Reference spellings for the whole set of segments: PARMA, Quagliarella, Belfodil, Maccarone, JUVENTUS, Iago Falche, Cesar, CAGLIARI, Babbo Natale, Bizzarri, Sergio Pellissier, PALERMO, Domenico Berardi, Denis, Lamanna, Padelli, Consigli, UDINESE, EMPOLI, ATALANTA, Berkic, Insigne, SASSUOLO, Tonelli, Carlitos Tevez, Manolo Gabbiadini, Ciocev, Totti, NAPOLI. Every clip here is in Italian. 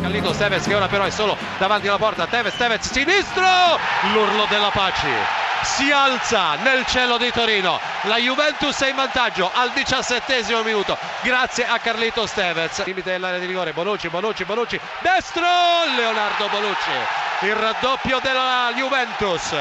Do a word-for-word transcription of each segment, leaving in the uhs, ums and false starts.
Carlitos Tevez, che ora però è solo davanti alla porta. Tevez, Tevez, sinistro! L'urlo della pace si alza nel cielo di Torino. La Juventus è in vantaggio al diciassettesimo minuto grazie a Carlitos Tevez. Limite dell'area di rigore, Bonucci, Bonucci, Bonucci, destro, Leonardo Bonucci. Il raddoppio della Juventus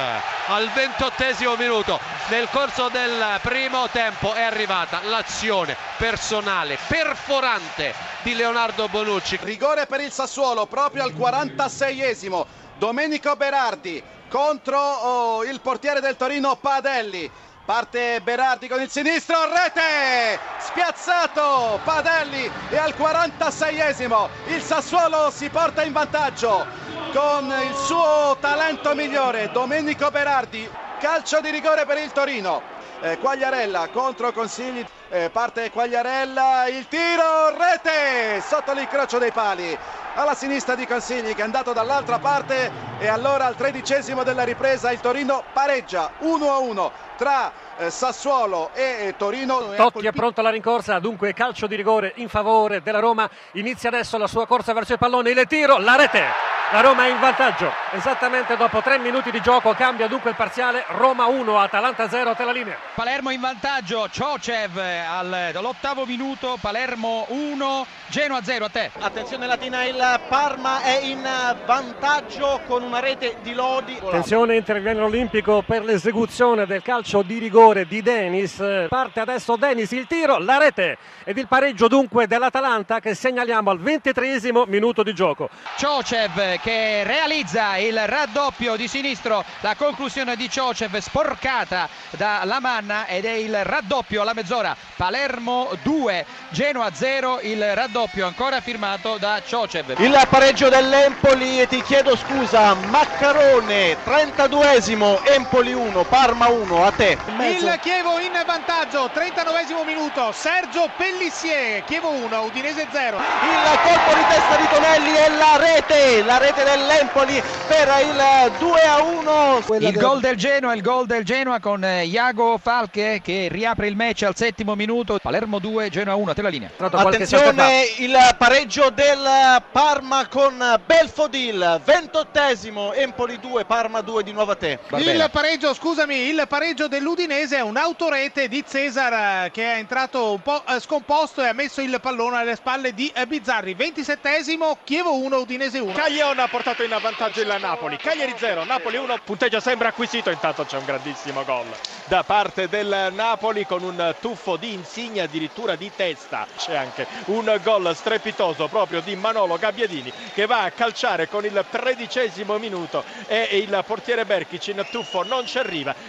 al ventottesimo minuto. Nel corso del primo tempo è arrivata l'azione personale perforante di Leonardo Bonucci. Rigore per il Sassuolo proprio al quarantaseiesimo. Domenico Berardi contro oh, il portiere del Torino Padelli. Parte Berardi con il sinistro, rete! Spiazzato Padelli e al quarantaseiesimo il Sassuolo si porta in vantaggio con il suo talento migliore, Domenico Berardi. Calcio di rigore per il Torino, eh, Quagliarella contro Consigli, eh, parte Quagliarella, il tiro, rete! Sotto l'incrocio dei pali, alla sinistra di Consigli che è andato dall'altra parte e allora al tredicesimo della ripresa il Torino pareggia uno a uno tra eh, Sassuolo e eh, Torino. Totti è pronto alla rincorsa, dunque calcio di rigore in favore della Roma, inizia adesso la sua corsa verso il pallone, il tiro, la rete! La Roma è in vantaggio, esattamente dopo tre minuti di gioco cambia dunque il parziale, Roma uno, Atalanta zero, a te la linea. Palermo in vantaggio, Ciocev all'ottavo minuto, Palermo uno, Genoa zero, a te. Attenzione Latina, il Parma è in vantaggio con una rete di Lodi. Attenzione, interviene l'Olimpico per l'esecuzione del calcio di rigore di Denis, parte adesso Denis, il tiro, la rete ed il pareggio dunque dell'Atalanta che segnaliamo al ventitreesimo minuto di gioco. Ciocev che realizza il raddoppio di sinistro, la conclusione di Ciocev sporcata da Lamanna ed è il raddoppio alla mezz'ora, Palermo due, Genoa zero, il raddoppio ancora firmato da Ciocev. Il pareggio dell'Empoli e ti chiedo scusa, Maccarone, trentaduesimo, Empoli uno, Parma uno, a te. Il Chievo in vantaggio, trentanovesimo minuto, Sergio Pellissier, Chievo uno, Udinese zero. Il colpo di testa di Tonelli e la rete, la rete dell'Empoli per il due a uno. Il gol del Genoa, il gol del Genoa con Iago Falche che riapre il match al settimo minuto. Palermo due, Genoa uno, a te la linea. Attenzione il pareggio del Parma con Belfodil, ventottesimo, Empoli due, Parma due, di nuovo a te. Il pareggio, scusami, il pareggio dell'Udinese è un'autorete di Cesar che è entrato un po' scomposto e ha messo il pallone alle spalle di Bizzarri. ventisettesimo, Chievo uno, Udinese uno. Caglione ha portato in vantaggio il Napoli, Cagliari zero, Napoli uno, punteggio sembra acquisito, intanto c'è un grandissimo gol da parte del Napoli con un tuffo di Insigne addirittura di testa, c'è anche un gol strepitoso proprio di Manolo Gabbiadini che va a calciare con il tredicesimo minuto e il portiere Berkic in tuffo non ci arriva,